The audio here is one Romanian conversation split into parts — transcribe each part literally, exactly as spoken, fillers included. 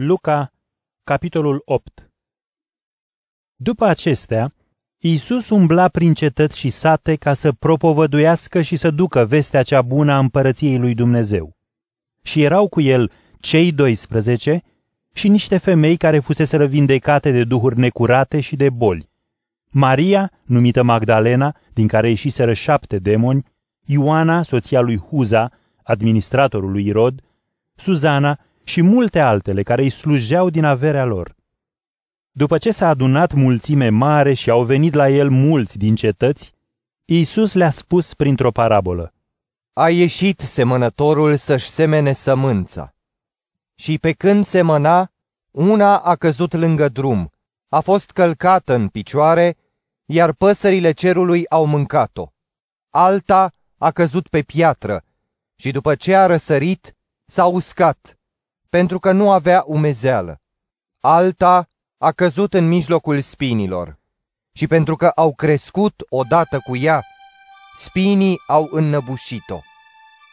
Luca, capitolul opt. După acestea, Iisus umbla prin cetăți și sate ca să propovăduiască și să ducă vestea cea bună a împărăției lui Dumnezeu. Și erau cu el cei doisprezece și niște femei care fuseseră vindecate de duhuri necurate și de boli. Maria, numită Magdalena, din care ieșiseră șapte demoni, Ioana, soția lui Huza, administratorul lui Irod, Suzana și multe altele care îi slujeau din averea lor. După ce s-a adunat mulțime mare și au venit la el mulți din cetăți, Iisus le-a spus printr-o parabolă: A ieșit semănătorul să-și semene sămânța. Și pe când semăna, una a căzut lângă drum, a fost călcată în picioare, iar păsările cerului au mâncat-o. Alta a căzut pe piatră și după ce a răsărit, s-a uscat, pentru că nu avea umezeală. Alta a căzut în mijlocul spinilor și pentru că au crescut odată cu ea, spinii au înnăbușit-o.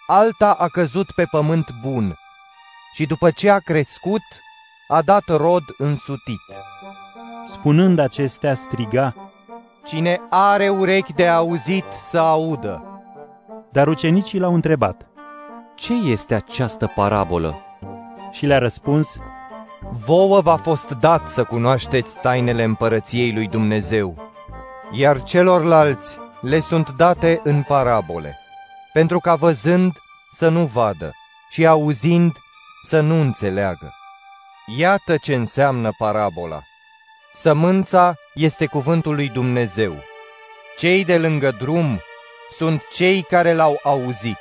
Alta a căzut pe pământ bun și după ce a crescut, a dat rod însutit. Spunând acestea, striga: Cine are urechi de auzit să audă. Dar ucenicii l-au întrebat: Ce este această parabolă? Și le-a răspuns: Vouă v-a fost dat să cunoașteți tainele împărăției lui Dumnezeu, iar celorlalți le sunt date în parabole, pentru ca văzând să nu vadă și auzind să nu înțeleagă. Iată ce înseamnă parabola. Sămânța este cuvântul lui Dumnezeu. Cei de lângă drum sunt cei care l-au auzit.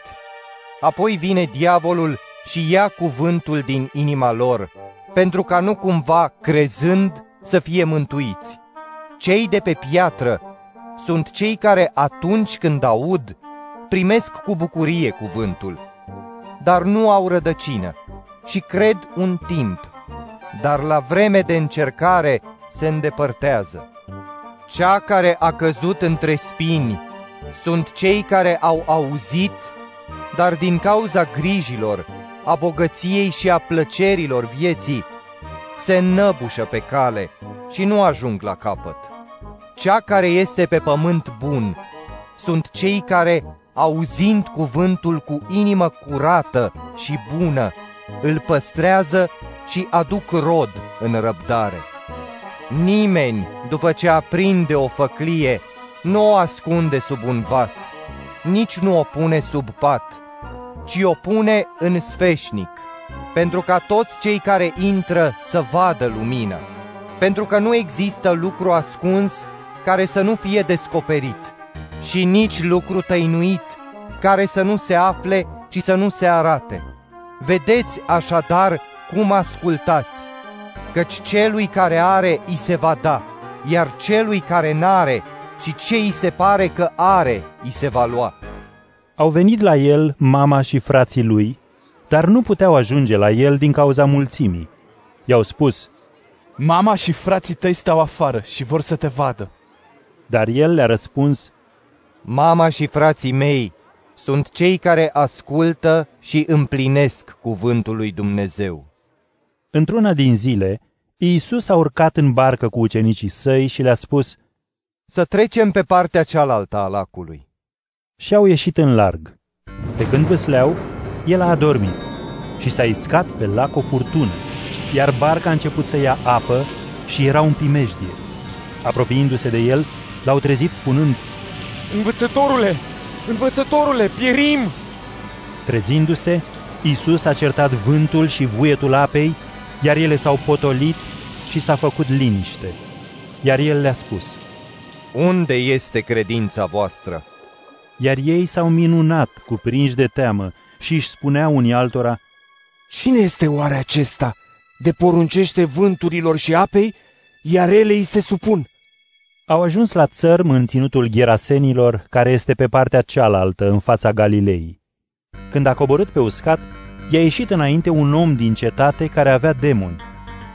Apoi vine diavolul și ia cuvântul din inima lor, pentru ca nu cumva, crezând, să fie mântuiți. Cei de pe piatră sunt cei care, atunci când aud, primesc cu bucurie cuvântul, dar nu au rădăcină și cred un timp, dar la vreme de încercare se îndepărtează. Cea care a căzut între spini sunt cei care au auzit, dar din cauza grijilor, a bogăției și a plăcerilor vieții, se înnăbușă pe cale și nu ajung la capăt. Cea care este pe pământ bun sunt cei care, auzind cuvântul cu inimă curată și bună, îl păstrează și aduc rod în răbdare. Nimeni, după ce aprinde o făclie, nu o ascunde sub un vas, nici nu o pune sub pat, ci o pune în sfeșnic, pentru ca toți cei care intră să vadă lumina, pentru că nu există lucru ascuns care să nu fie descoperit și nici lucru tăinuit care să nu se afle și să nu se arate. Vedeți așadar cum ascultați, căci celui care are îi se va da, iar celui care n-are și ce îi se pare că are îi se va lua. Au venit la el mama și frații lui, dar nu puteau ajunge la el din cauza mulțimii. I-au spus: Mama și frații tăi stau afară și vor să te vadă. Dar el le-a răspuns: Mama și frații mei sunt cei care ascultă și împlinesc cuvântul lui Dumnezeu. Într-una din zile, Iisus a urcat în barcă cu ucenicii săi și le-a spus: Să trecem pe partea cealaltă a lacului. Și au ieșit în larg. De când vâsleau, el a adormit și s-a iscat pe lac o furtună, iar barca a început să ia apă și era în primejdie. Apropiindu-se de el, l-au trezit spunând: Învățătorule, învățătorule, pierim! Trezindu-se, Iisus a certat vântul și vuietul apei, iar ele s-au potolit și s-a făcut liniște. Iar el le-a spus: Unde este credința voastră? Iar ei s-au minunat, cuprinși de teamă, și își spuneau unii altora: Cine este oare acesta? De poruncește vânturilor și apei, iar ele îi se supun. Au ajuns la țărm în ținutul Gherasenilor, care este pe partea cealaltă, în fața Galilei. Când a coborât pe uscat, i-a ieșit înainte un om din cetate care avea demoni.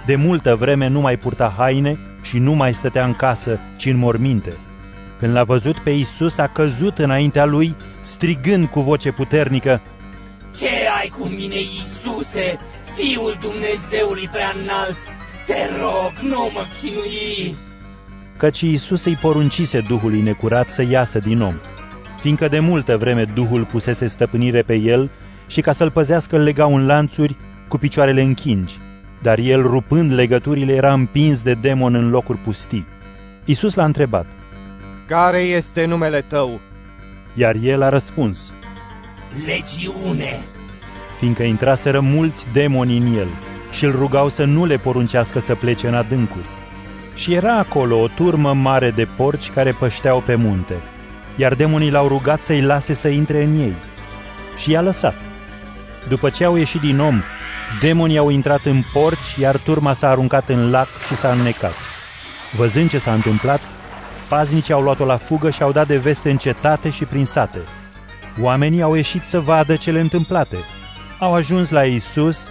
De multă vreme nu mai purta haine și nu mai stătea în casă, ci în morminte. Când l-a văzut pe Iisus, a căzut înaintea lui, strigând cu voce puternică: Ce ai cu mine, Iisuse, Fiul Dumnezeului prea înalt, te rog, nu mă chinui! Căci Iisus îi poruncise duhului necurat să iasă din om, fiindcă de multă vreme duhul pusese stăpânire pe el și ca să-l păzească îl legau în lanțuri cu picioarele în chingi, dar el, rupând legăturile, era împins de demon în locuri pustii. Iisus l-a întrebat: Care este numele tău? Iar el a răspuns: Legiune! Fiindcă intraseră mulți demoni în el și îl rugau să nu le poruncească să plece în adâncuri. Și era acolo o turmă mare de porci care pășteau pe munte, iar demonii l-au rugat să-i lase să intre în ei. Și i-a lăsat. După ce au ieșit din om, demonii au intrat în porci, iar turma s-a aruncat în lac și s-a înnecat. Văzând ce s-a întâmplat, paznicii au luat-o la fugă și au dat de veste în cetate și prin sate. Oamenii au ieșit să vadă cele întâmplate. Au ajuns la Iisus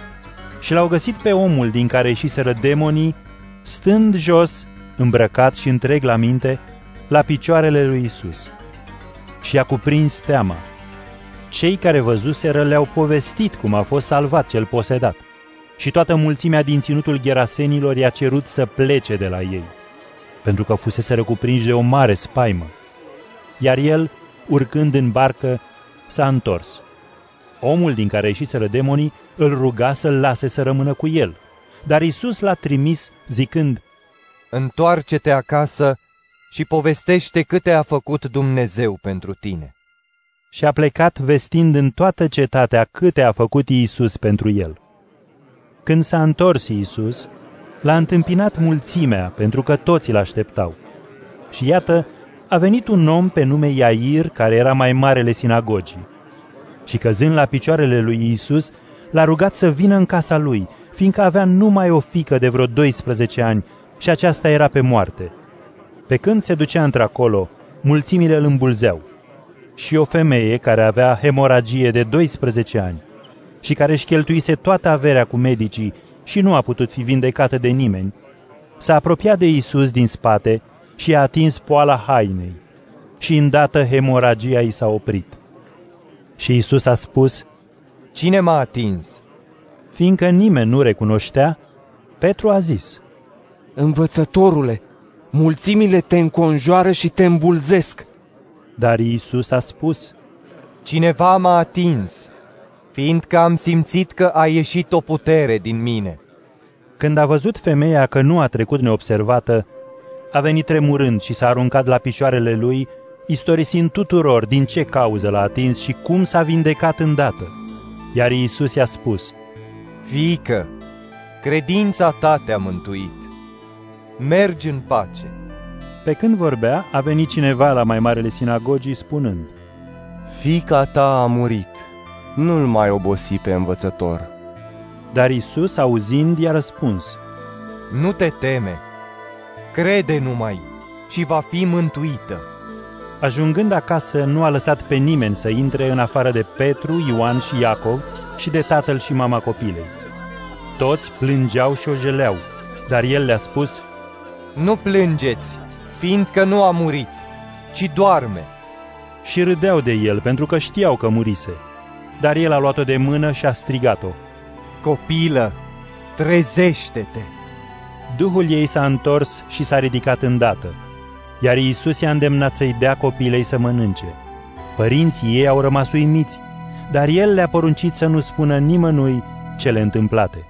și l-au găsit pe omul din care ieșiseră demonii, stând jos, îmbrăcat și întreg la minte, la picioarele lui Iisus. Și a cuprins teama. Cei care văzuseră le-au povestit cum a fost salvat cel posedat. Și toată mulțimea din ținutul Gherasenilor i-a cerut să plece de la ei, pentru că fuseseră cuprinși de o mare spaimă. Iar el, urcând în barcă, s-a întors. Omul din care ieșiseră demonii îl ruga să-l lase să rămână cu el, dar Iisus l-a trimis zicând: Întoarce-te acasă și povestește câte a făcut Dumnezeu pentru tine. Și a plecat vestind în toată cetatea câte a făcut Iisus pentru el. Când s-a întors Iisus, l-a întâmpinat mulțimea, pentru că toți îl așteptau. Și iată, a venit un om pe nume Iair, care era mai marele sinagogii. Și căzând la picioarele lui Iisus, l-a rugat să vină în casa lui, fiindcă avea numai o fiică de vreo doisprezece ani și aceasta era pe moarte. Pe când se ducea într-acolo, mulțimile îl îmbulzeau. Și o femeie care avea hemoragie de doisprezece ani și care își cheltuise toată averea cu medicii și nu a putut fi vindecată de nimeni, s-a apropiat de Iisus din spate și a atins poala hainei și îndată hemoragia i s-a oprit. Și Iisus a spus: Cine m-a atins? Fiindcă nimeni nu recunoștea, Petru a zis: Învățătorule, mulțimile te înconjoară și te îmbulzesc. Dar Iisus a spus: Cineva m-a atins, fiindcă am simțit că a ieșit o putere din mine. Când a văzut femeia că nu a trecut neobservată, a venit tremurând și s-a aruncat la picioarele lui, istorisind tuturor din ce cauză l-a atins și cum s-a vindecat îndată. Iar Iisus i-a spus: Fiică, credința ta te-a mântuit. Mergi în pace. Pe când vorbea, a venit cineva la mai marele sinagogii spunând: Fiica ta a murit, nu-l mai obosi pe învățător. Dar Iisus, auzind, i-a răspuns: Nu te teme, crede numai și va fi mântuită. Ajungând acasă, nu a lăsat pe nimeni să intre în afară de Petru, Ioan și Iacov și de tatăl și mama copilei. Toți plângeau și o jeleau, dar el le-a spus: Nu plângeți, fiindcă nu a murit, ci doarme. Și râdeau de el, pentru că știau că murise. Dar el a luat-o de mână și a strigat-o: Copilă, trezește-te! Duhul ei s-a întors și s-a ridicat îndată, iar Iisus i-a îndemnat să-i dea copilei să mănânce. Părinții ei au rămas uimiți, dar el le-a poruncit să nu spună nimănui cele întâmplate.